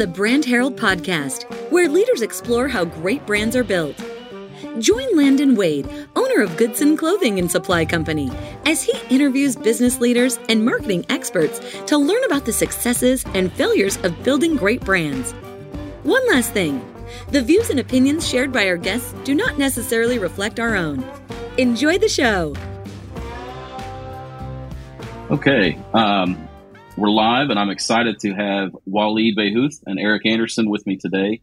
the Brand Herald Podcast, where leaders explore how great brands are built. Join Landon Wade, owner of Goodson Clothing and Supply Company, as he interviews business leaders and marketing experts to learn about the successes and failures of building great brands. One last thing, the views and opinions shared by our guests do not necessarily reflect our own. Enjoy the show. Okay, we're live, and I'm excited to have Waleed Bahouth and Erik Anderson with me today.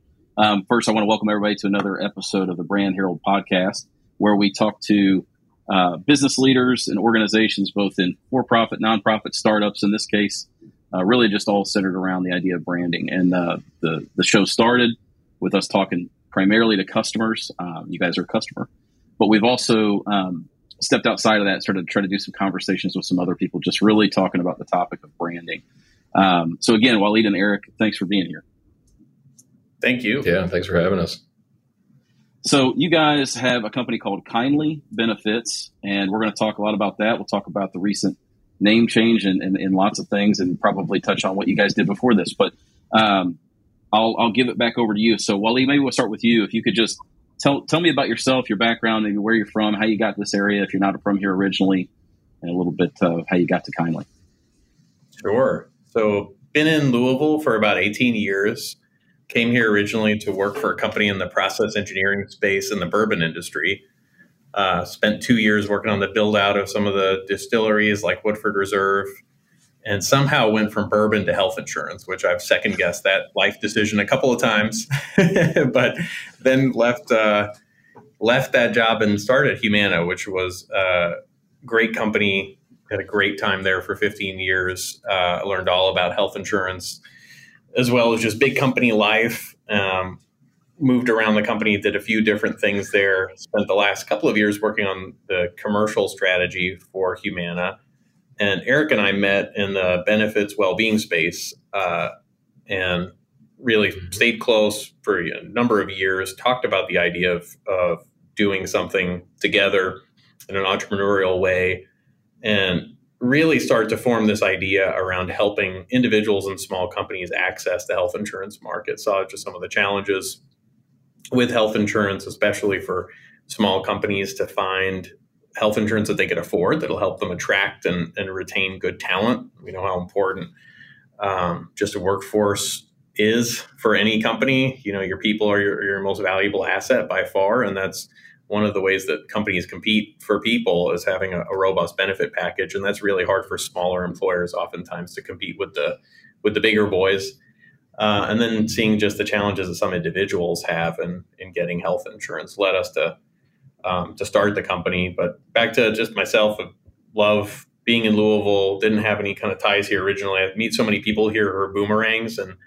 First, I want to welcome everybody to another episode of the Brand Herald Podcast, where we talk to business leaders and organizations, both in for-profit, nonprofit, startups, in this case, really just all centered around the idea of branding. And the show started with us talking primarily to customers. You guys are a customer. But we've also stepped outside of that, started to try to do some conversations with some other people, just really talking about the topic of branding. So again, Waleed and Erik, thanks for being here. Thank you. Yeah, thanks for having us. So you guys have a company called Kyndly Benefits, and we're going to talk a lot about that. We'll talk about the recent name change and lots of things, and probably touch on what you guys did before this. But I'll give it back over to you. So Waleed, maybe we'll start with you. If you could just tell me about yourself, your background, maybe where you're from, how you got to this area, if you're not from here originally, and a little bit of how you got to Kyndly. Sure. So been in Louisville for about 18 years. Came here originally to work for a company in the process engineering space in the bourbon industry. Spent 2 years working on the build out of some of the distilleries like Woodford Reserve, and somehow went from bourbon to health insurance, which I've second guessed that life decision a couple of times, but then left that job and started Humana, which was a great company. Had a great time there for 15 years. I learned all about health insurance, as well as just big company life. Moved around the company, did a few different things there. Spent the last couple of years working on the commercial strategy for Humana. And Erik and I met in the benefits well-being space and really stayed close for a number of years, talked about the idea of doing something together in an entrepreneurial way, and really start to form this idea around helping individuals and small companies access the health insurance market. Saw just some of the challenges with health insurance, especially for small companies to find health insurance that they could afford that'll help them attract and retain good talent. We know how important just a workforce is for any company. You know, your people are your most valuable asset by far, and that's one of the ways that companies compete for people is having a robust benefit package. And that's really hard for smaller employers oftentimes to compete with the bigger boys. And then seeing just the challenges that some individuals have in getting health insurance led us to start the company. But back to just myself, love being in Louisville, didn't have any kind of ties here originally. I meet so many people here who are boomerangs, and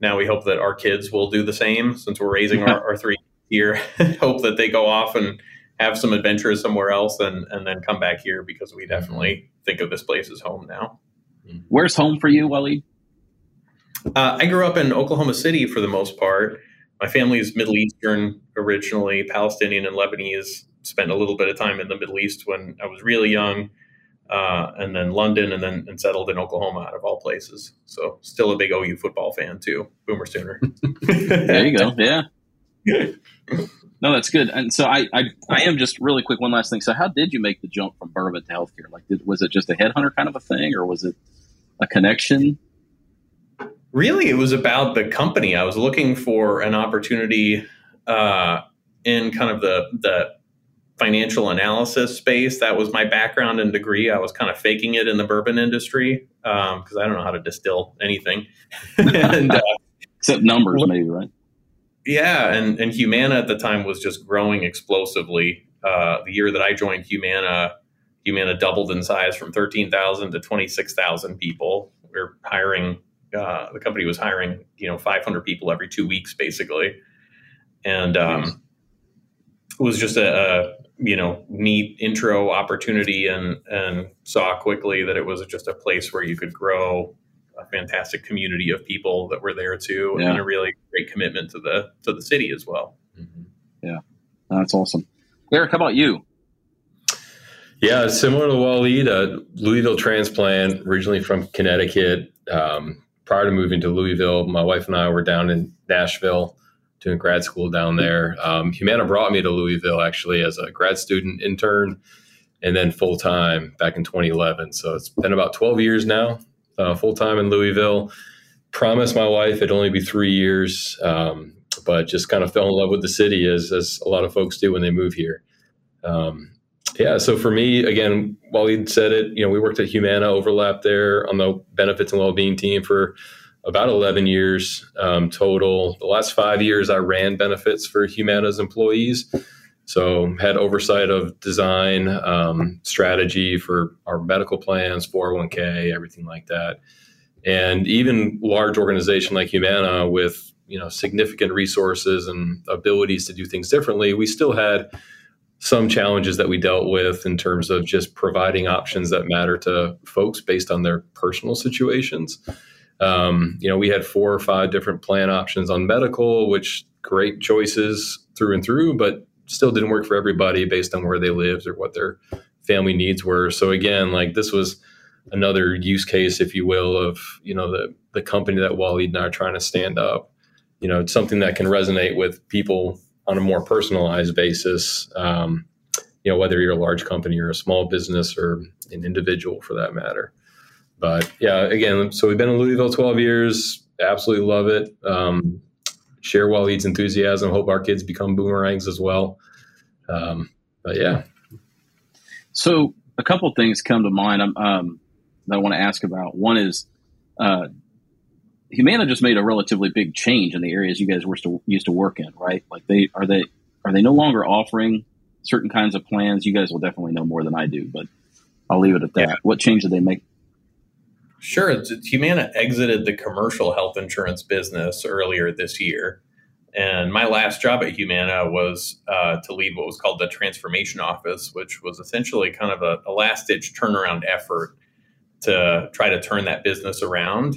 now we hope that our kids will do the same since we're raising our three here. Hope that they go off and have some adventures somewhere else and then come back here, because we definitely think of this place as home now. Where's home for you, Waleed? I grew up in Oklahoma City for the most part. My family is Middle Eastern originally, Palestinian and Lebanese. Spent a little bit of time in the Middle East when I was really young, and then London, and then settled in Oklahoma out of all places. So still a big OU football fan too. Boomer Sooner. There you go. Yeah. No, that's good. And so I am just really quick. One last thing. So how did you make the jump from bourbon to healthcare? Like, was it just a headhunter kind of a thing, or was it a connection? Really, it was about the company. I was looking for an opportunity in kind of the financial analysis space. That was my background and degree. I was kind of faking it in the bourbon industry because I don't know how to distill anything, except numbers, maybe, right? Yeah, and Humana at the time was just growing explosively. The year that I joined Humana doubled in size from 13,000 to 26,000 people. We were hiring, the company was hiring, 500 people every 2 weeks, basically. And it was just a neat intro opportunity, and saw quickly that it was just a place where you could grow a fantastic community of people that were there too, and a really great commitment to the city as well. Mm-hmm. Yeah. That's awesome. Erik, how about you? Yeah. Similar to Waleed, a Louisville transplant, originally from Connecticut, prior to moving to Louisville, my wife and I were down in Nashville doing grad school down there. Humana brought me to Louisville actually as a grad student intern and then full-time back in 2011. So it's been about 12 years now, full-time in Louisville. Promised my wife it'd only be 3 years, but just kind of fell in love with the city as a lot of folks do when they move here. Yeah, so for me, again, Waleed said it, you know, we worked at Humana, overlap there on the benefits and well-being team for about 11 years total. The last 5 years, I ran benefits for Humana's employees. So had oversight of design, strategy for our medical plans, 401k, everything like that. And even large organization like Humana with, you know, significant resources and abilities to do things differently, we still had some challenges that we dealt with in terms of just providing options that matter to folks based on their personal situations. You know, we had 4 or 5 different plan options on medical, which great choices through and through, but still didn't work for everybody based on where they lived or what their family needs were. So again, like this was another use case, if you will, of, you know, the company that Waleed and I are trying to stand up. You know, it's something that can resonate with people on a more personalized basis, you know, whether you're a large company or a small business or an individual for that matter. But yeah, again, so we've been in Louisville 12 years, absolutely love it. Share Waleed's enthusiasm, hope our kids become boomerangs as well. But yeah. So a couple things come to mind that I want to ask about. One is Humana just made a relatively big change in the areas you guys were used to work in, right? Like are they no longer offering certain kinds of plans? You guys will definitely know more than I do, but I'll leave it at that. Yeah. What change did they make? Sure. Humana exited the commercial health insurance business earlier this year. And my last job at Humana was to lead what was called the transformation office, which was essentially kind of a last-ditch turnaround effort to try to turn that business around.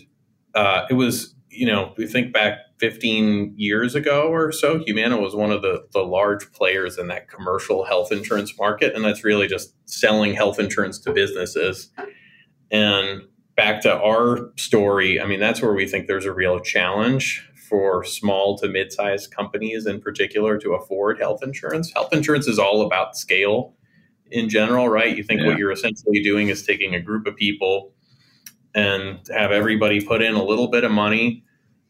It was, you know, we think back 15 years ago or so, Humana was one of the large players in that commercial health insurance market. And that's really just selling health insurance to businesses. And back to our story, I mean, that's where we think there's a real challenge for small to mid-sized companies in particular to afford health insurance. Health insurance is all about scale in general, right? You think what you're essentially doing is taking a group of people and have everybody put in a little bit of money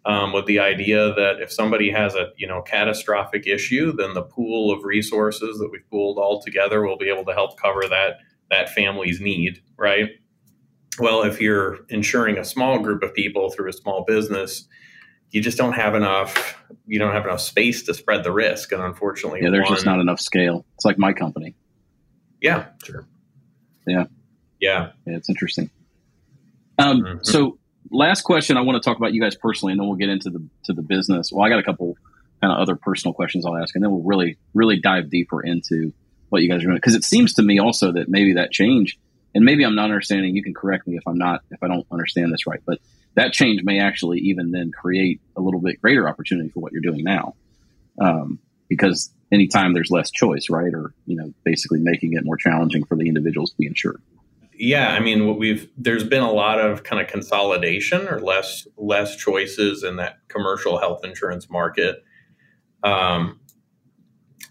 with the idea that if somebody has a, you know, catastrophic issue, then the pool of resources that we've pooled all together will be able to help cover that family's need, right? Well, if you're insuring a small group of people through a small business, you just don't have enough. You don't have enough space to spread the risk, and unfortunately, there's just not enough scale. It's like my company. Yeah, sure. Yeah, it's interesting. So, last question, I want to talk about you guys personally, and then we'll get into the business. Well, I got a couple kind of other personal questions I'll ask, and then we'll really dive deeper into what you guys are doing, because it seems to me also that maybe that change. And maybe I'm not understanding, you can correct me if I don't understand this right, but that change may actually even then create a little bit greater opportunity for what you're doing now. Because anytime there's less choice, right? Or, you know, basically making it more challenging for the individuals to be insured. Yeah. I mean, there's been a lot of kind of consolidation or less choices in that commercial health insurance market. And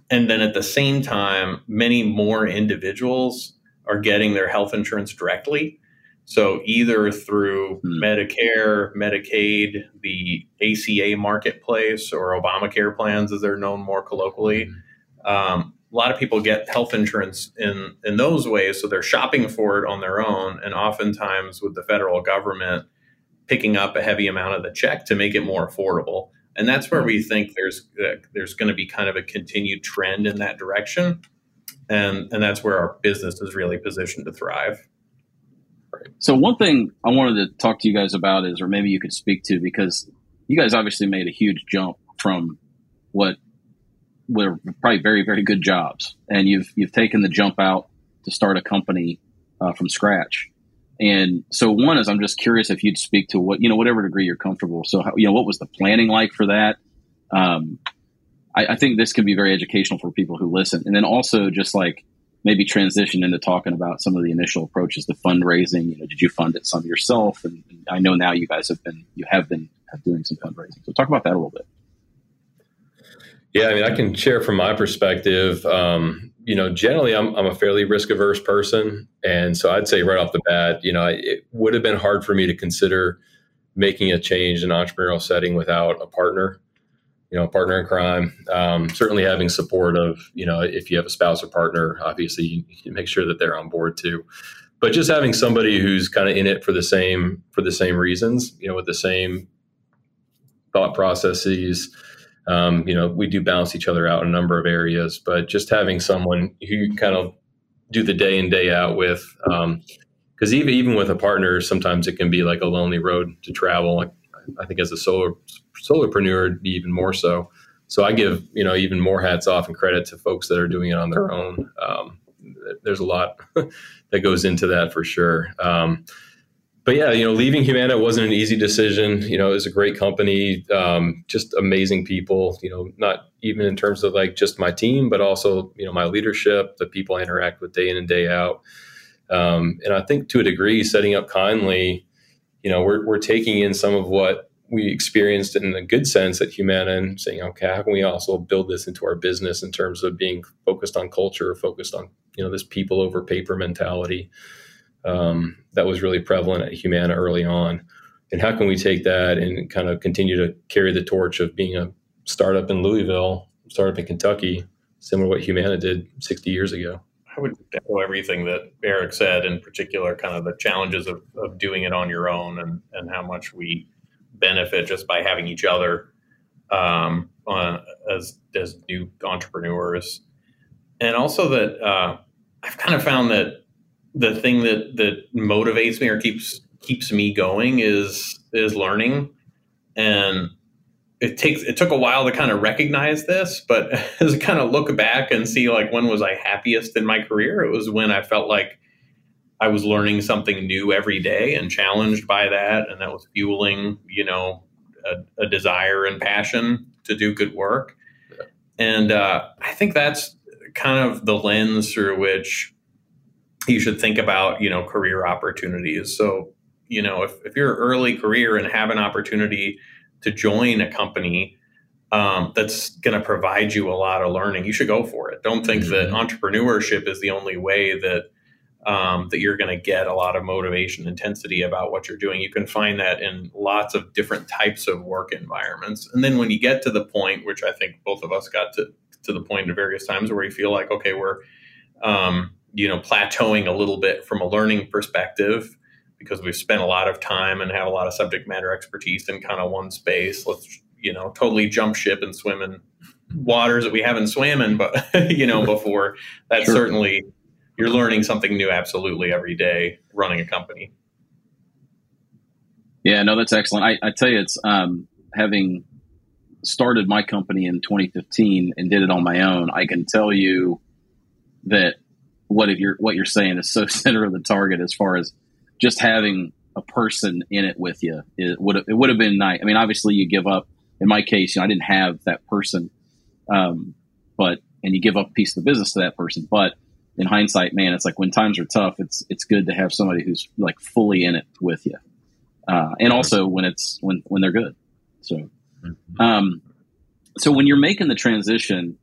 then at the same time, many more individuals are getting their health insurance directly. So either through Medicare, Medicaid, the ACA marketplace, or Obamacare plans, as they're known more colloquially. A lot of people get health insurance in those ways. So they're shopping for it on their own. And oftentimes with the federal government picking up a heavy amount of the check to make it more affordable. And that's where we think there's going to be kind of a continued trend in that direction. And that's where our business is really positioned to thrive. Right. So one thing I wanted to talk to you guys about is, or maybe you could speak to, because you guys obviously made a huge jump from what were probably very, very good jobs. And you've taken the jump out to start a company from scratch. And so one is, I'm just curious if you'd speak to what, you know, whatever degree you're comfortable. So, how, you know, what was the planning like for that? I think this can be very educational for people who listen. And then also just like maybe transition into talking about some of the initial approaches to fundraising. You know, did you fund it some yourself? And I know now you guys have doing some fundraising. So talk about that a little bit. Yeah, I mean, I can share from my perspective. Generally, I'm a fairly risk averse person, and so I'd say right off the bat, it would have been hard for me to consider making a change in an entrepreneurial setting without a partner. A partner in crime. Certainly having support of, if you have a spouse or partner, obviously you make sure that they're on board too. But just having somebody who's kind of in it for the same reasons, with the same thought processes. We do balance each other out in a number of areas, but just having someone who you kind of do the day in, day out with, because even with a partner, sometimes it can be like a lonely road to travel. Like, I think as a solopreneur, it'd be even more so. So I give, even more hats off and credit to folks that are doing it on their own. There's a lot that goes into that for sure. But yeah, leaving Humana wasn't an easy decision. It was a great company, just amazing people, not even in terms of like just my team, but also, my leadership, the people I interact with day in and day out. And I think to a degree, setting up Kyndly, we're taking in some of what we experienced in a good sense at Humana and saying, okay, how can we also build this into our business in terms of being focused on culture, focused on, this people over paper mentality that was really prevalent at Humana early on. And how can we take that and kind of continue to carry the torch of being a startup in Louisville, startup in Kentucky, similar to what Humana did 60 years ago. I would echo everything that Erik said, in particular, kind of the challenges of doing it on your own and how much we benefit just by having each other as new entrepreneurs. And also that I've kind of found that the thing that motivates me or keeps me going is learning. And it took a while to kind of recognize this, but as I kind of look back and see like when was I happiest in my career, it was when I felt like I was learning something new every day and challenged by that. And that was fueling, a desire and passion to do good work. Yeah. And I think that's kind of the lens through which you should think about, career opportunities. So, if you're early career and have an opportunity to join a company that's going to provide you a lot of learning, you should go for it. Don't think that entrepreneurship is the only way that you're going to get a lot of motivation, intensity about what you're doing. You can find that in lots of different types of work environments. And then when you get to the point, which I think both of us got to the point at various times where you feel like, okay, we're plateauing a little bit from a learning perspective, because we've spent a lot of time and have a lot of subject matter expertise in kind of one space. Let's, totally jump ship and swim in waters that we haven't swam in, but, before. That's sure. Certainly, you're learning something new absolutely every day running a company. Yeah, no, that's excellent. I tell you, it's having started my company in 2015 and did it on my own, I can tell you that what you're saying is so center of the target as far as just having a person in it with you, it would have been nice. I mean, obviously you give up. In my case, I didn't have that person, and you give up a piece of the business to that person. But in hindsight, man, it's like when times are tough, it's good to have somebody who's like fully in it with you, and also when they're good. So, so when you're making the transition,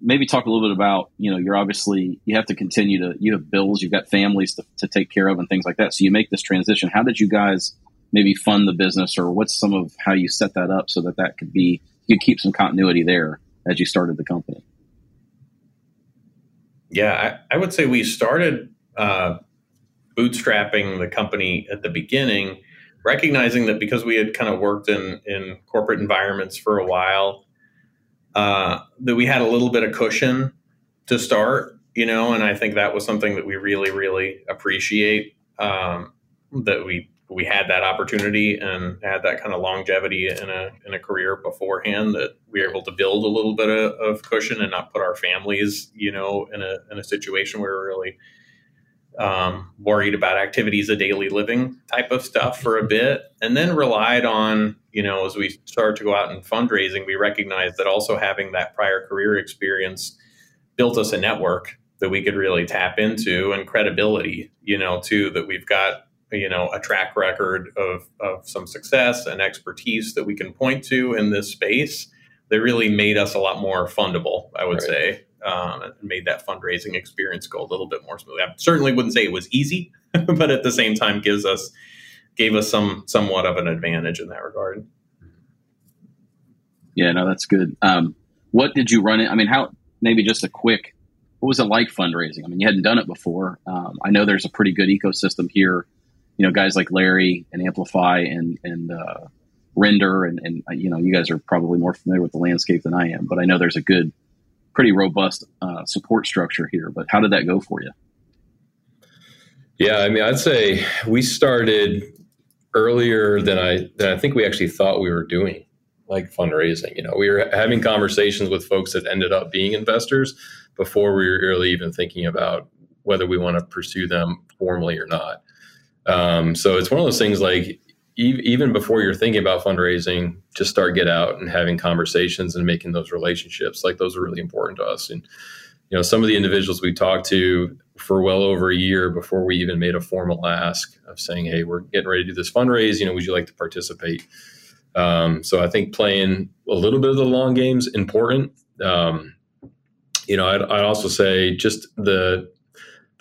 maybe talk a little bit about, you're obviously, you have to continue to, you have bills, you've got families to take care of and things like that. So you make this transition. How did you guys maybe fund the business, or what's some of how you set that up so that could be, you keep some continuity there as you started the company? Yeah, I would say we started bootstrapping the company at the beginning, recognizing that because we had kind of worked in corporate environments for a while, that we had a little bit of cushion to start, and I think that was something that we really, really appreciate, that we had that opportunity and had that kind of longevity in a career beforehand, that we were able to build a little bit of cushion and not put our families, in a situation where we're really worried about activities of daily living type of stuff for a bit, and then relied on, as we started to go out in fundraising, we recognized that also having that prior career experience built us a network that we could really tap into, and credibility, too, that we've got you know, a track record of some success and expertise that we can point to in this space that really made us a lot more fundable, I would say, and made that fundraising experience go a little bit more smoothly. I certainly wouldn't say it was easy, but at the same time gave us somewhat of an advantage in that regard. Yeah, no, that's good. What did you run it? I mean, what was it like fundraising? I mean, you hadn't done it before. I know there's a pretty good ecosystem here. You know, guys like Larry and Amplify and Render and you know, you guys are probably more familiar with the landscape than I am, but I know there's a good, pretty robust support structure here. But how did that go for you? Yeah, I mean, I'd say we started earlier than I think we actually thought we were doing, like fundraising. You know, we were having conversations with folks that ended up being investors before we were really even thinking about whether we want to pursue them formally or not. So it's one of those things, like even before you're thinking about fundraising, just get out and having conversations and making those relationships. Like, those are really important to us. And, you know, some of the individuals we talked to for well over a year before we even made a formal ask of saying, hey, we're getting ready to do this fundraise, you know, would you like to participate? So I think playing a little bit of the long game is important. You know, I'd also say just the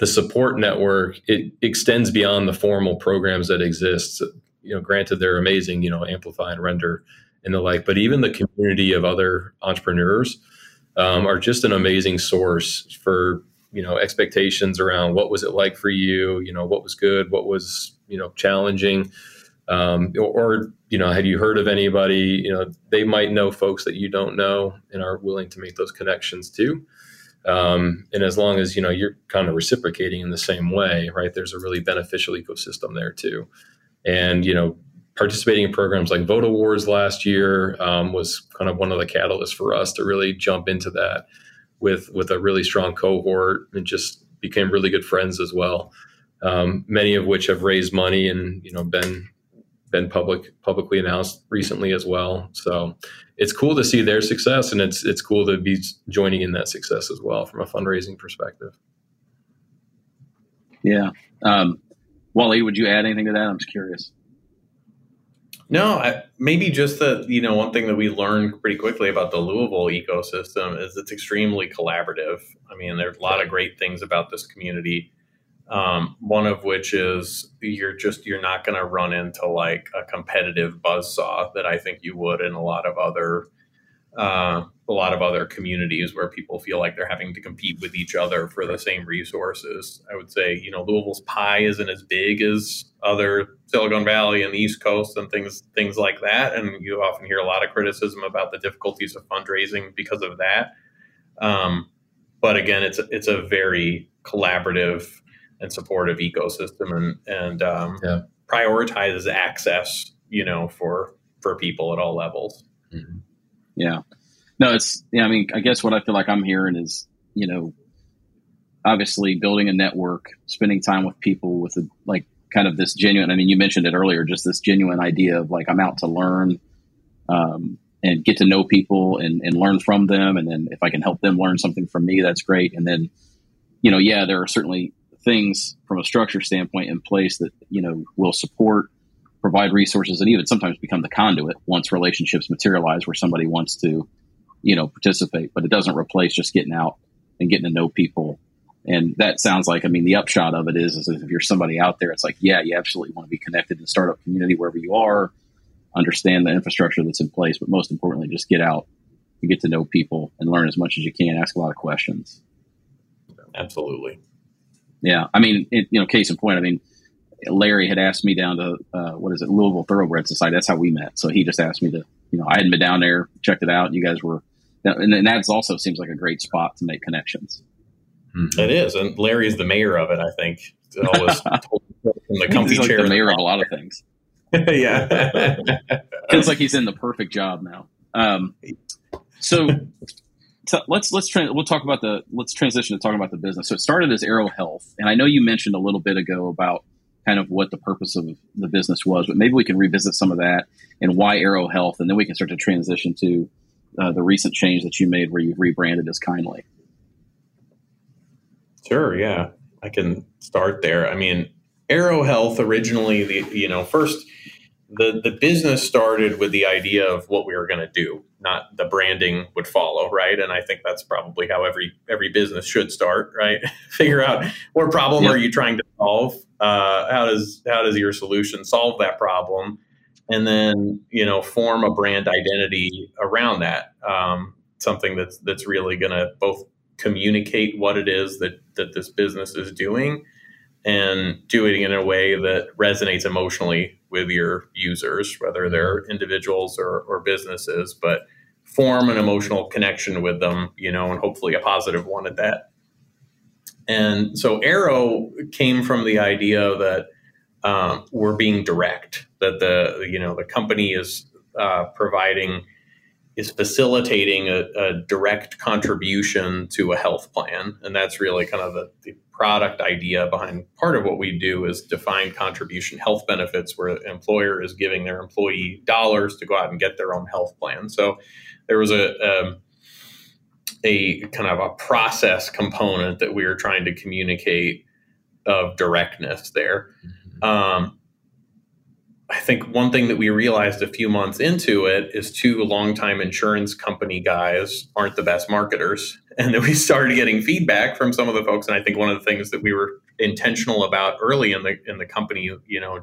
support network, it extends beyond the formal programs that exist. You know, granted, they're amazing, you know, Amplify and Render and the like, but even the community of other entrepreneurs are just an amazing source for, you know, expectations around what was it like for you, you know, what was good, what was, you know, challenging, or, you know, have you heard of anybody? You know, they might know folks that you don't know and are willing to make those connections too. And as long as, you know, you're kind of reciprocating in the same way, right, there's a really beneficial ecosystem there too. And, you know, participating in programs like Vote Awards last year was kind of one of the catalysts for us to really jump into that with a really strong cohort, and just became really good friends as well. Many of which have raised money and, you know, been publicly announced recently as well. So it's cool to see their success, and it's cool to be joining in that success as well from a fundraising perspective. Yeah. Wally, would you add anything to that? I'm just curious. No, maybe just that, you know, one thing that we learned pretty quickly about the Louisville ecosystem is it's extremely collaborative. I mean, there's a lot of great things about this community. One of which is you're not going to run into like a competitive buzzsaw that I think you would in a lot of other communities where people feel like they're having to compete with each other for the same resources. I would say, you know, Louisville's pie isn't as big as other Silicon Valley and the East Coast and things like that. And you often hear a lot of criticism about the difficulties of fundraising because of that. But again, it's a very collaborative and supportive ecosystem, and yeah, prioritizes access, you know, for people at all levels. Mm-hmm. Yeah. No, I mean, I guess what I feel like I'm hearing is, you know, obviously building a network, spending time with people with this genuine, I mean, you mentioned it earlier, just this genuine idea of like, I'm out to learn, and get to know people and learn from them. And then if I can help them learn something from me, that's great. And then, you know, yeah, there are certainly things from a structure standpoint in place that, you know, will support, provide resources, and even sometimes become the conduit once relationships materialize where somebody wants to, you know, participate, but it doesn't replace just getting out and getting to know people. And that sounds like, I mean, the upshot of it is if you're somebody out there, it's like, yeah, you absolutely want to be connected in the startup community wherever you are, understand the infrastructure that's in place, but most importantly, just get out and get to know people and learn as much as you can, ask a lot of questions. Absolutely. Yeah. I mean, case in point, I mean, Larry had asked me down to, Louisville Thoroughbred Society. That's how we met. So he just asked me to, you know, I hadn't been down there, checked it out. You guys were, and that also seems like a great spot to make connections. Mm-hmm. It is. And Larry is the mayor of it, I think. Always told from the comfy chair. He's the mayor of a lot of things. Yeah. Feels like he's in the perfect job now. Let's transition to talking about the business. So it started as Arrow Health. And I know you mentioned a little bit ago about kind of what the purpose of the business was, but maybe we can revisit some of that and why Arrow Health, and then we can start to transition to the recent change that you made where you've rebranded as Kyndly. Sure. Yeah, I can start there. I mean, Arrow Health originally, the business started with the idea of what we were going to do, not the branding would follow, right? And I think that's probably how every business should start, right? Figure out what problem are you trying to solve? How does your solution solve that problem? And then, form a brand identity around that. Something that's really going to both communicate what it is that this business is doing, and doing it in a way that resonates emotionally with your users, whether they're individuals or businesses, but form an emotional connection with them, and hopefully a positive one at that. And so Arrow came from the idea that we're being direct, that the company is facilitating a direct contribution to a health plan. And that's really kind of the product idea behind part of what we do, is defined contribution health benefits, where an employer is giving their employee dollars to go out and get their own health plan. So there was a kind of a process component that we were trying to communicate of directness there. Mm-hmm. I think one thing that we realized a few months into it is two longtime insurance company guys aren't the best marketers. And then we started getting feedback from some of the folks. And I think one of the things that we were intentional about early in the company,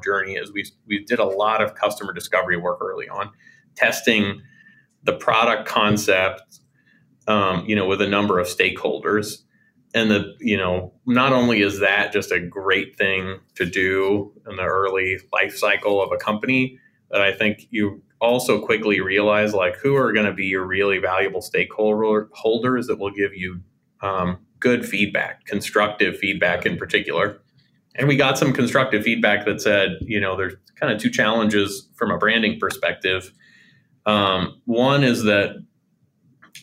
journey, is we did a lot of customer discovery work early on, testing the product concept, with a number of stakeholders. And not only is that just a great thing to do in the early life cycle of a company, but I think you also quickly realize who are going to be your really valuable stakeholders that will give you good feedback, constructive feedback in particular. And we got some constructive feedback that said, there's kind of two challenges from a branding perspective. One is that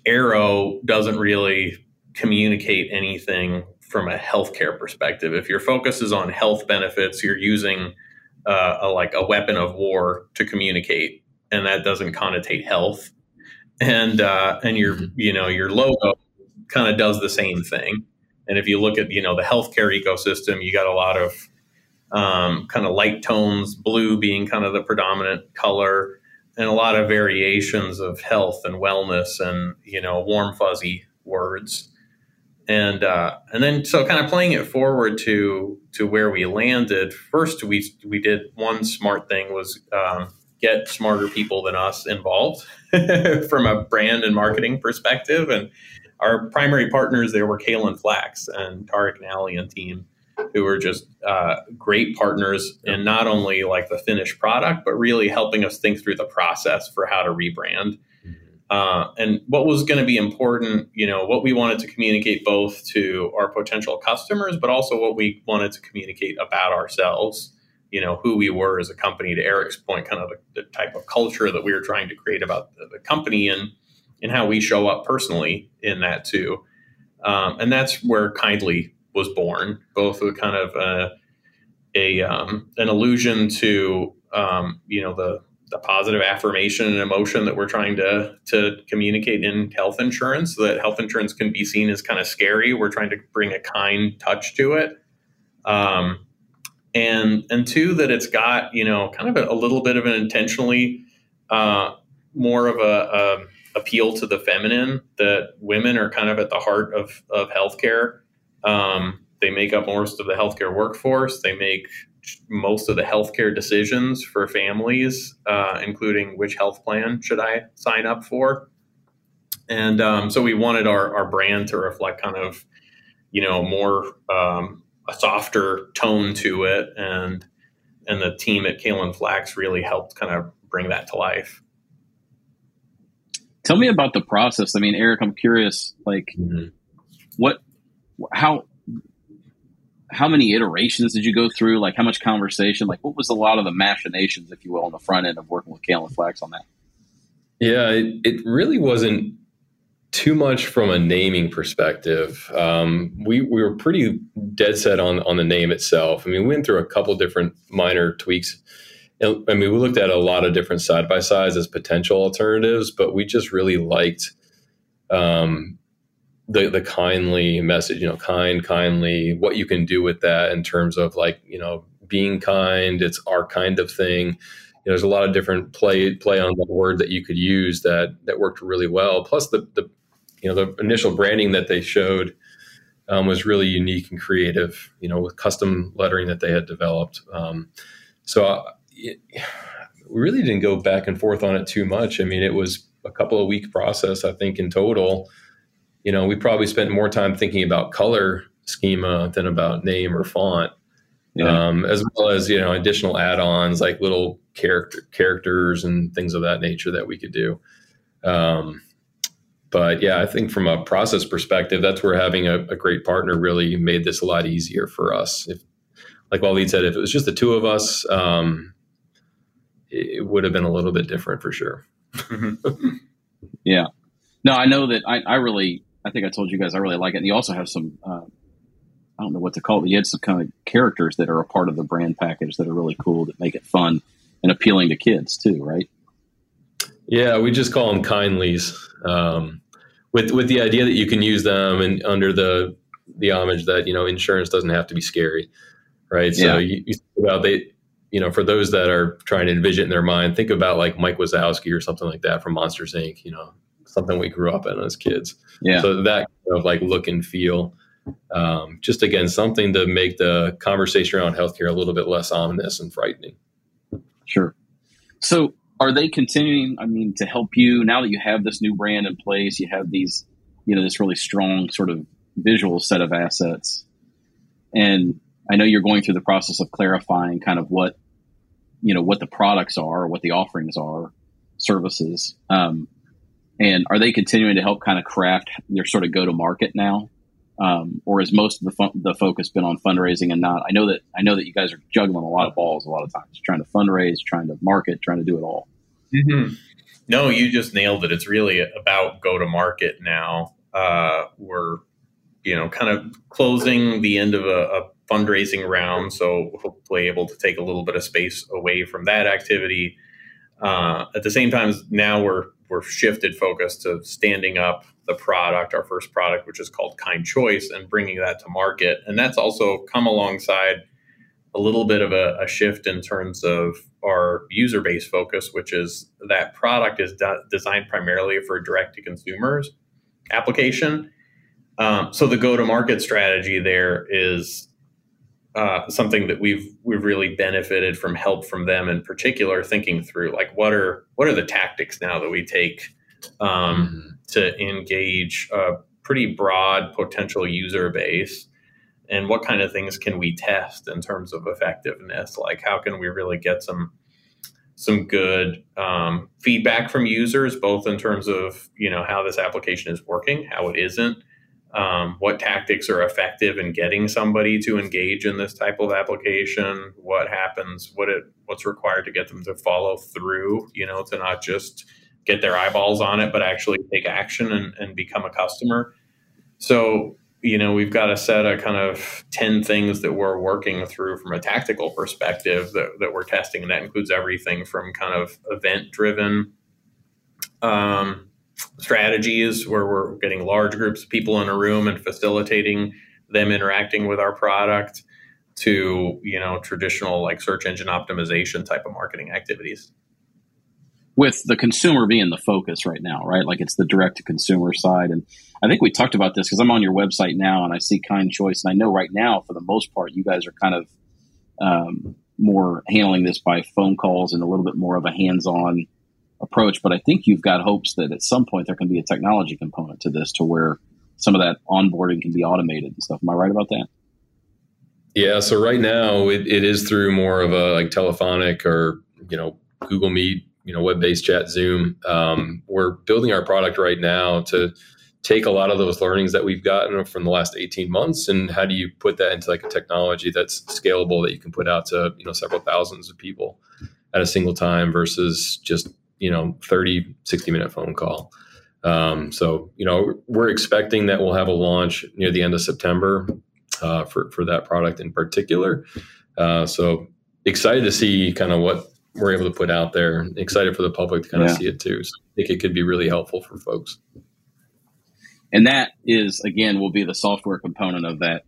Arrow doesn't really communicate anything from a healthcare perspective. If your focus is on health benefits, you're using a weapon of war to communicate, and that doesn't connotate health. And your logo kind of does the same thing. And if you look at the healthcare ecosystem, you got a lot of kind of light tones, blue being kind of the predominant color, and a lot of variations of health and wellness and warm fuzzy words. And then, so kind of playing it forward to where we landed, first we did one smart thing, was get smarter people than us involved from a brand and marketing perspective. And our primary partners there were Kalen Flax and Tariq and Allie and team, who were just great partners in not only the finished product, but really helping us think through the process for how to rebrand. And what was going to be important, what we wanted to communicate both to our potential customers, but also what we wanted to communicate about ourselves, who we were as a company, to Erik's point, kind of the type of culture that we were trying to create about the company and how we show up personally in that too. And that's where Kyndly was born, both with kind of an allusion to, the positive affirmation and emotion that we're trying to communicate in health insurance, so that health insurance can be seen as kind of scary. We're trying to bring a kind touch to it. And two, that it's got, kind of a little bit of an intentionally more of a appeal to the feminine, that women are kind of at the heart of healthcare. They make up most of the healthcare workforce. They make most of the healthcare decisions for families, including which health plan should I sign up for. And so we wanted our brand to reflect kind of, more a softer tone to it. And the team at Kalen Flax really helped kind of bring that to life. Tell me about the process. I mean, Erik, I'm curious, how many iterations did you go through? How much conversation? What was a lot of the machinations, if you will, on the front end of working with Kalen Flax on that? Yeah, it really wasn't too much from a naming perspective. We were pretty dead set on the name itself. I mean, we went through a couple different minor tweaks. I mean, we looked at a lot of different side-by-sides as potential alternatives, but we just really liked the Kyndly message, kindly, what you can do with that in terms of being kind. It's our kind of thing. You know, there's a lot of different play on that word that you could use that worked really well. Plus the initial branding that they showed was really unique and creative, you know, with custom lettering that they had developed. We really didn't go back and forth on it too much. I mean, it was a couple of week process, I think, in total. You know, we probably spent more time thinking about color schema than about name or font, yeah. As well as, you know, additional add-ons like little characters and things of that nature that we could do. But yeah, I think from a process perspective, that's where having a great partner really made this a lot easier for us. If, like Waleed said, if it was just the two of us, it would have been a little bit different for sure. Yeah. No, I know that I think I told you guys I really like it. And you also have some, I don't know what to call it. You had some kind of characters that are a part of the brand package that are really cool, that make it fun and appealing to kids too, right? Yeah, we just call them Kyndlys, with the idea that you can use them and under the homage that, you know, insurance doesn't have to be scary, right? Yeah. So you think about you know, for those that are trying to envision in their mind, think about like Mike Wazowski or something like that from Monsters, Inc., you know, something we grew up in as kids. Yeah. So that kind of like look and feel, just again, something to make the conversation around healthcare a little bit less ominous and frightening. Sure. So are they continuing, I mean, to help you now that you have this new brand in place, you have these, you know, this really strong sort of visual set of assets, and I know you're going through the process of clarifying kind of what, you know, what the products are, what the offerings are, services. And are they continuing to help kind of craft their sort of go to market now? Or is most of the focus been on fundraising and not? I know that you guys are juggling a lot of balls a lot of times, trying to fundraise, trying to market, trying to do it all. Mm-hmm. No, you just nailed it. It's really about go to market now. We're, you know, kind of closing the end of a fundraising round, so hopefully able to take a little bit of space away from that activity. At the same time, now we're shifted focus to standing up the product, our first product, which is called Kyndly Choice, and bringing that to market. And that's also come alongside a little bit of a shift in terms of our user base focus, which is that product is designed primarily for direct to consumers application. So the go to market strategy there is something that we've really benefited from help from them in particular, thinking through like what are the tactics now that we take to engage a pretty broad potential user base, and what kind of things can we test in terms of effectiveness? Like how can we really get some good feedback from users, both in terms of, you know, how this application is working, how it isn't. What tactics are effective in getting somebody to engage in this type of application? What happens? What's required to get them to follow through? You know, to not just get their eyeballs on it, but actually take action and become a customer. So, you know, we've got a set of kind of 10 things that we're working through from a tactical perspective that we're testing, and that includes everything from kind of event-driven strategies where we're getting large groups of people in a room and facilitating them interacting with our product, to, you know, traditional like search engine optimization type of marketing activities. With the consumer being the focus right now, right? Like it's the direct to consumer side. And I think we talked about this because I'm on your website now and I see Kyndly Choice. And I know right now, for the most part, you guys are kind of more handling this by phone calls and a little bit more of a hands-on approach, but I think you've got hopes that at some point there can be a technology component to this, to where some of that onboarding can be automated and stuff. Am I right about that? Yeah. So right now it is through more of a like telephonic or, you know, Google Meet, you know, web-based chat, Zoom. We're building our product right now to take a lot of those learnings that we've gotten from the last 18 months. And how do you put that into like a technology that's scalable, that you can put out to, you know, several thousands of people at a single time versus just, you know, 30, 60-minute phone call. So, you know, we're expecting that we'll have a launch near the end of September for that product in particular. So excited to see kind of what we're able to put out there. Excited for the public to kind of see it too. So I think it could be really helpful for folks. And that is, again, will be the software component of that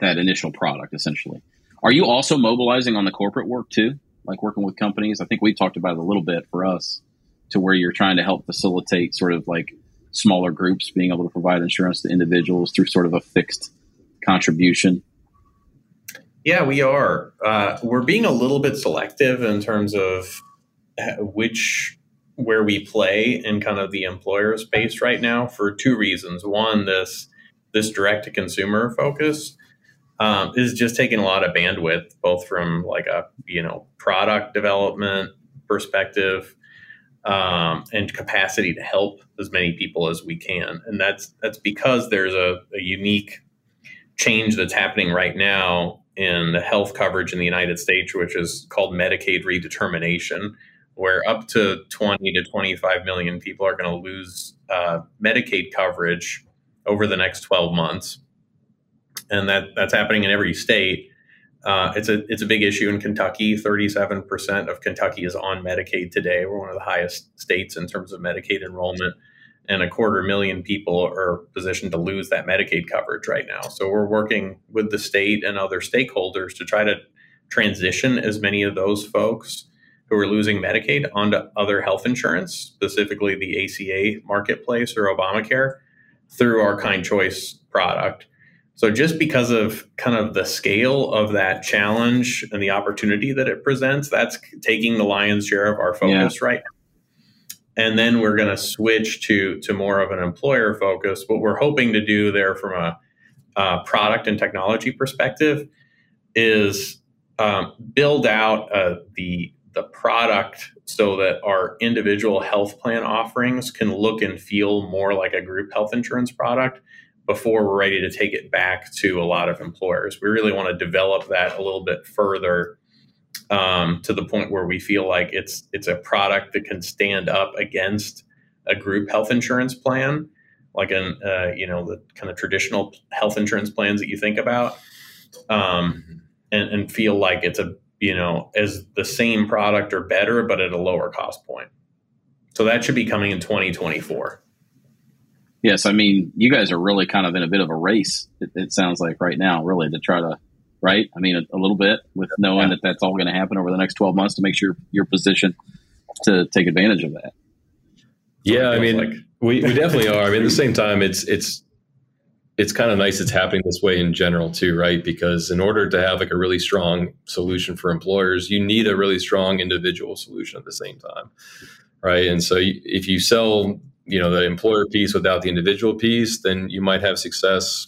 initial product, essentially. Are you also mobilizing on the corporate work too? Like working with companies? I think we talked about it a little bit for us, to where you're trying to help facilitate sort of like smaller groups being able to provide insurance to individuals through sort of a fixed contribution. Yeah, we are. We're being a little bit selective in terms of where we play in kind of the employer space right now for two reasons. One, this direct to consumer focus is just taking a lot of bandwidth, both from like a, product development perspective and capacity to help as many people as we can. And that's because there's a unique change that's happening right now in the health coverage in the United States, which is called Medicaid redetermination, where up to 20 to 25 million people are going to lose Medicaid coverage over the next 12 months. And that's happening in every state. It's a big issue in Kentucky. 37% of Kentucky is on Medicaid today. We're one of the highest states in terms of Medicaid enrollment. And 250,000 people are positioned to lose that Medicaid coverage right now. So we're working with the state and other stakeholders to try to transition as many of those folks who are losing Medicaid onto other health insurance, specifically the ACA marketplace or Obamacare, through our Kyndly Choice product. So just because of kind of the scale of that challenge and the opportunity that it presents, that's taking the lion's share of our focus right now. And then we're going to switch to more of an employer focus. What we're hoping to do there from a product and technology perspective is build out the product so that our individual health plan offerings can look and feel more like a group health insurance product before we're ready to take it back to a lot of employers. We really want to develop that a little bit further to the point where we feel like it's a product that can stand up against a group health insurance plan, like the kind of traditional health insurance plans that you think about, and feel like it's as the same product or better, but at a lower cost point. So that should be coming in 2024. Yes. I mean, you guys are really kind of in a bit of a race, it sounds like right now, really, to try to, right? I mean, a little bit with knowing that that's all going to happen over the next 12 months to make sure you're positioned to take advantage of that. Yeah. I mean, like. we definitely are. I mean, at the same time, it's kind of nice it's happening this way in general too, right? Because in order to have like a really strong solution for employers, you need a really strong individual solution at the same time, right? And so if you sell, the employer piece without the individual piece, then you might have success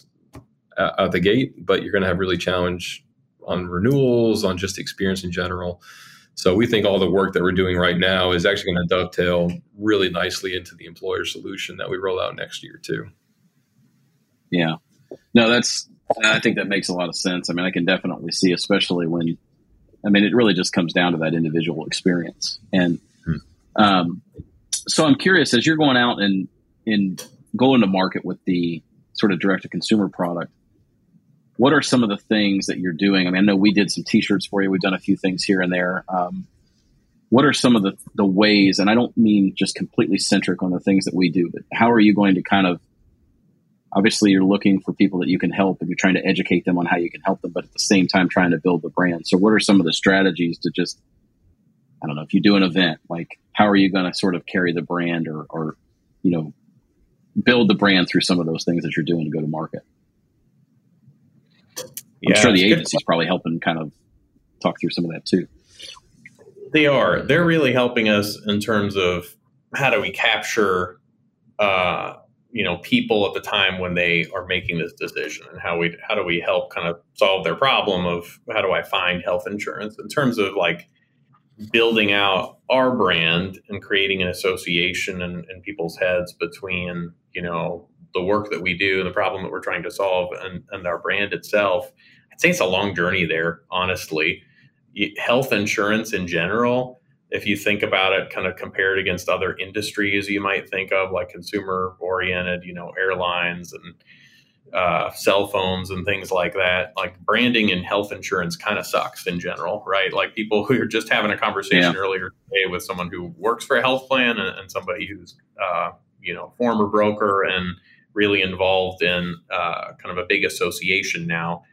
out the gate, but you're going to have really challenge on renewals, on just experience in general. So we think all the work that we're doing right now is actually going to dovetail really nicely into the employer solution that we roll out next year too. Yeah, no, I think that makes a lot of sense. I mean, I can definitely see, especially when, it really just comes down to that individual experience. And so I'm curious, as you're going out and going to market with the sort of direct to consumer product, what are some of the things that you're doing? I mean, I know we did some t-shirts for you. We've done a few things here and there. What are some of the ways, and I don't mean just completely centric on the things that we do, but how are you going to kind of, obviously, you're looking for people that you can help and you're trying to educate them on how you can help them, but at the same time, trying to build the brand. So what are some of the strategies to just, I don't know, if you do an event, like how are you going to sort of carry the brand or build the brand through some of those things that you're doing to go to market? I'm sure the agency's probably helping kind of talk through some of that too. They are. They're really helping us in terms of how do we capture people at the time when they are making this decision, and how do we help kind of solve their problem of how do I find health insurance in terms of like building out our brand and creating an association in people's heads between, the work that we do and the problem that we're trying to solve and our brand itself. I'd say it's a long journey there, honestly. Health insurance in general, if you think about it, kind of compared against other industries you might think of, like consumer-oriented, airlines and cell phones and things like that, like branding in health insurance kind of sucks in general, right? Like people who are just having a conversation earlier today with someone who works for a health plan and somebody who's, former broker and really involved in kind of a big association now.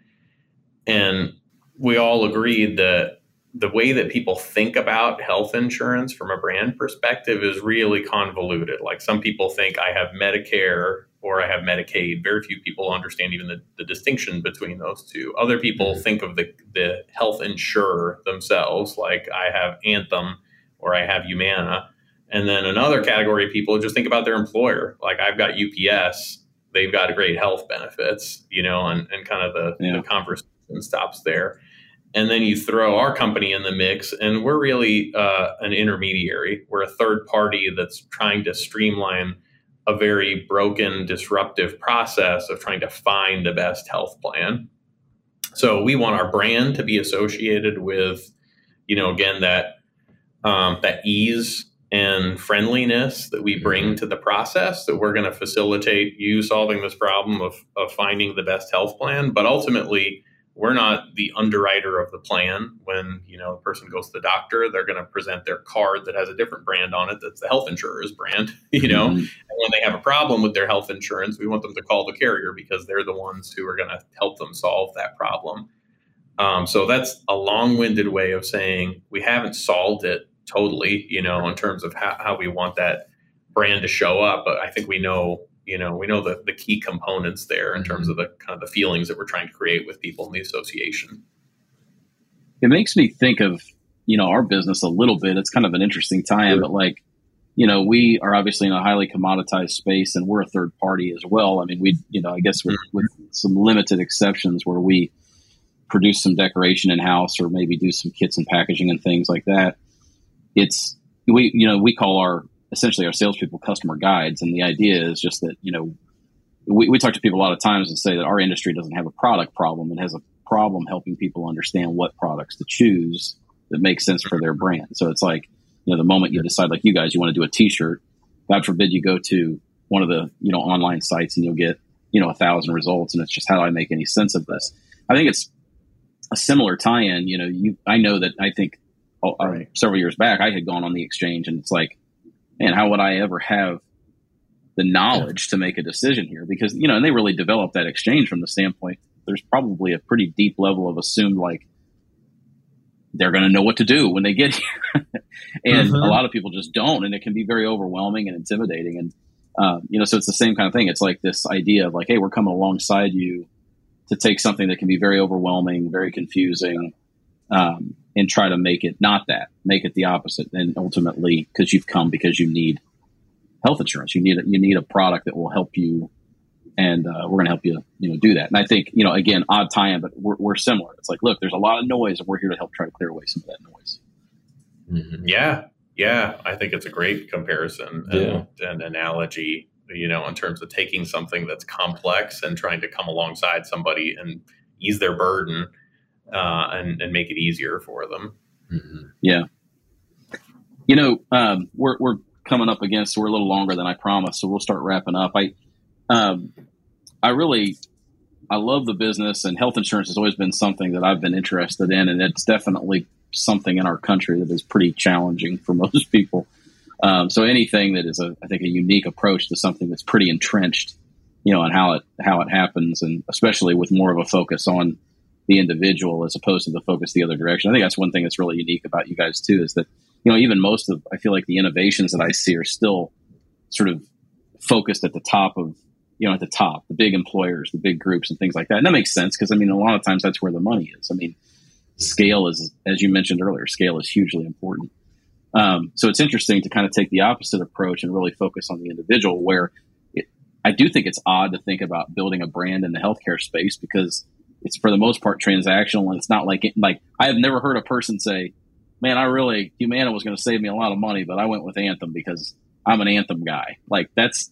And we all agreed that the way that people think about health insurance from a brand perspective is really convoluted. Like, some people think I have Medicare or I have Medicaid. Very few people understand even the distinction between those two. Other people think of the health insurer themselves, like I have Anthem or I have Humana. And then another category of people just think about their employer. Like, I've got UPS, they've got great health benefits, you know, and kind of the conversation stops there. And then you throw our company in the mix, and we're really an intermediary. We're a third party that's trying to streamline a very broken, disruptive process of trying to find the best health plan. So we want our brand to be associated with, you know, again, that ease and friendliness that we bring to the process, that we're going to facilitate you solving this problem of finding the best health plan. But ultimately, we're not the underwriter of the plan. When, you know, the person goes to the doctor, they're going to present their card that has a different brand on it. That's the health insurer's brand, you know, and when they have a problem with their health insurance, we want them to call the carrier because they're the ones who are going to help them solve that problem. So that's a long-winded way of saying we haven't solved it totally, you know, in terms of how we want that brand to show up. But I think we know, you know, we know the key components there in terms of the kind of the feelings that we're trying to create with people in the association. It makes me think of, you know, our business a little bit. It's kind of an interesting tie-in, but like, you know, we are obviously in a highly commoditized space and we're a third party as well. I mean, we, you know, I guess with some limited exceptions where we produce some decoration in-house or maybe do some kits and packaging and things like that. It's, we, you know, we call our, essentially our salespeople customer guides. And the idea is just that, you know, we talk to people a lot of times and say that our industry doesn't have a product problem. It has a problem helping people understand what products to choose that make sense for their brand. So it's like, you know, the moment you decide, like you guys, you want to do a t-shirt, God forbid you go to one of the, you know, online sites and you'll get, you know, 1,000 results. And it's just, how do I make any sense of this? I think it's a similar tie-in. You know, I know that I think several years back, I had gone on the exchange and it's like, man, how would I ever have the knowledge to make a decision here? Because, you know, and they really developed that exchange from the standpoint, there's probably a pretty deep level of assumed, like, they're going to know what to do when they get here. And a lot of people just don't. And it can be very overwhelming and intimidating. And, you know, so it's the same kind of thing. It's like this idea of like, hey, we're coming alongside you to take something that can be very overwhelming, very confusing, and try to make it not that, make it the opposite. And ultimately, because you've come because you need health insurance, you need a product that will help you, and we're going to help you, you know, do that. And I think, you know, again, odd tie-in, but we're similar. It's like, look, there's a lot of noise, and we're here to help try to clear away some of that noise. Yeah, I think it's a great comparison and analogy, you know, in terms of taking something that's complex and trying to come alongside somebody and ease their burden. And make it easier for them. Yeah. You know, we're coming up against, we're a little longer than I promised, so we'll start wrapping up. I love the business, and health insurance has always been something that I've been interested in. And it's definitely something in our country that is pretty challenging for most people. So anything that is I think a unique approach to something that's pretty entrenched, you know, and how it happens. And especially with more of a focus on the individual as opposed to the focus the other direction. I think that's one thing that's really unique about you guys too, is that, you know, even most of, I feel like the innovations that I see are still sort of focused at the top of, you know, the big employers, the big groups and things like that. And that makes sense because, I mean, a lot of times that's where the money is. I mean, scale is, as you mentioned earlier, scale is hugely important. So it's interesting to kind of take the opposite approach and really focus on the individual, where I do think it's odd to think about building a brand in the healthcare space because it's for the most part transactional, and it's not like I have never heard a person say, man, Humana was going to save me a lot of money, but I went with Anthem because I'm an Anthem guy. Like that's,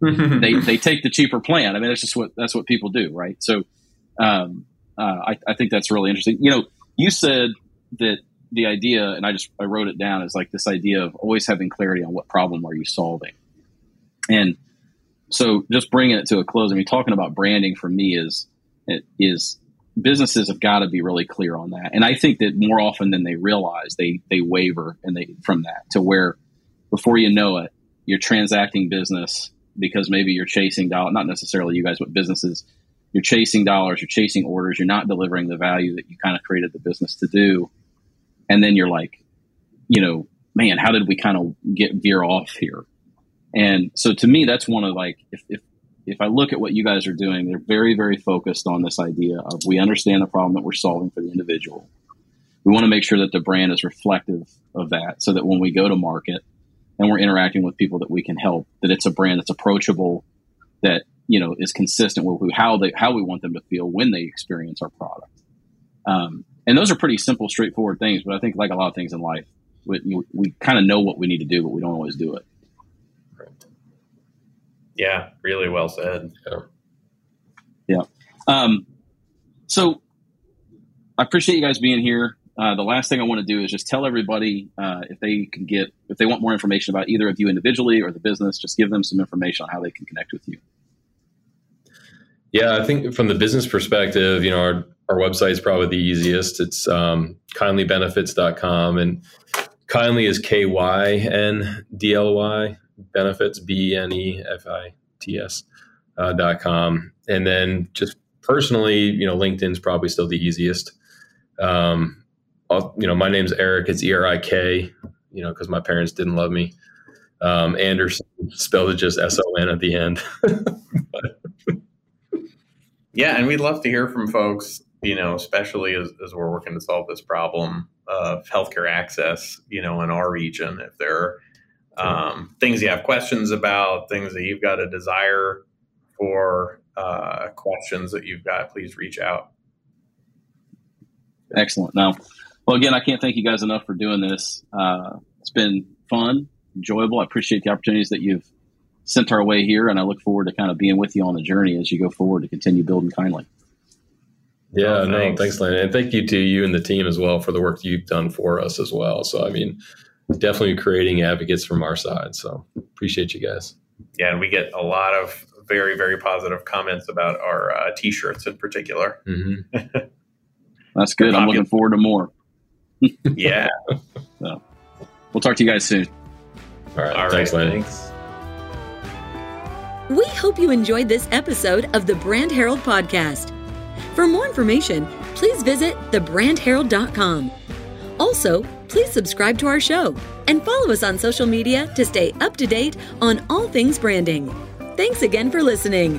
they take the cheaper plan. I mean, that's just what people do. Right. So I think that's really interesting. You know, you said that the idea, and I wrote it down, is like this idea of always having clarity on what problem are you solving. And so just bringing it to a close, I mean, talking about branding for me is businesses have got to be really clear on that. And I think that more often than they realize, they waver and from that to where before you know it, you're transacting business because maybe you're chasing dollars, not necessarily you guys, but businesses you're chasing dollars, you're chasing orders, you're not delivering the value that you kind of created the business to do. And then you're like, you know, man, how did we kind of veer off here? And so to me, that's one of like, if I look at what you guys are doing, they're very, very focused on this idea of we understand the problem that we're solving for the individual. We want to make sure that the brand is reflective of that so that when we go to market and we're interacting with people that we can help, that it's a brand that's approachable, that, you know, is consistent with how we want them to feel when they experience our product. And those are pretty simple, straightforward things. But I think like a lot of things in life, we kind of know what we need to do, but we don't always do it. Yeah, really well said. Yeah. So I appreciate you guys being here. The last thing I want to do is just tell everybody if they want more information about either of you individually or the business, just give them some information on how they can connect with you. Yeah, I think from the business perspective, you know, our website is probably the easiest. It's KyndlyBenefits.com, and Kyndly is KYNDLY. Benefits, BENEFITS.com. And then just personally, you know, LinkedIn's probably still the easiest. My name's Erik. It's ERIK, you know, because my parents didn't love me. Anderson spelled it just SON at the end. Yeah. And we'd love to hear from folks, you know, especially as we're working to solve this problem of healthcare access, you know, in our region, if there are things you have questions about, things that you've got a desire for, questions that you've got, please reach out. Excellent. Now, well, again, I can't thank you guys enough for doing this. It's been fun, enjoyable. I appreciate the opportunities that you've sent our way here, and I look forward to kind of being with you on the journey as you go forward to continue building Kyndly. Yeah, thanks, Landon. And thank you to you and the team as well for the work you've done for us as well. So, I mean, definitely creating advocates from our side. So appreciate you guys. Yeah. And we get a lot of very, very positive comments about our t-shirts in particular. Mm-hmm. That's good. I'm looking forward to more. Yeah. So, we'll talk to you guys soon. All right. Thanks, Landon. Thanks. We hope you enjoyed this episode of the Brand Herald Podcast. For more information, please visit thebrandherald.com. Also, please subscribe to our show and follow us on social media to stay up to date on all things branding. Thanks again for listening.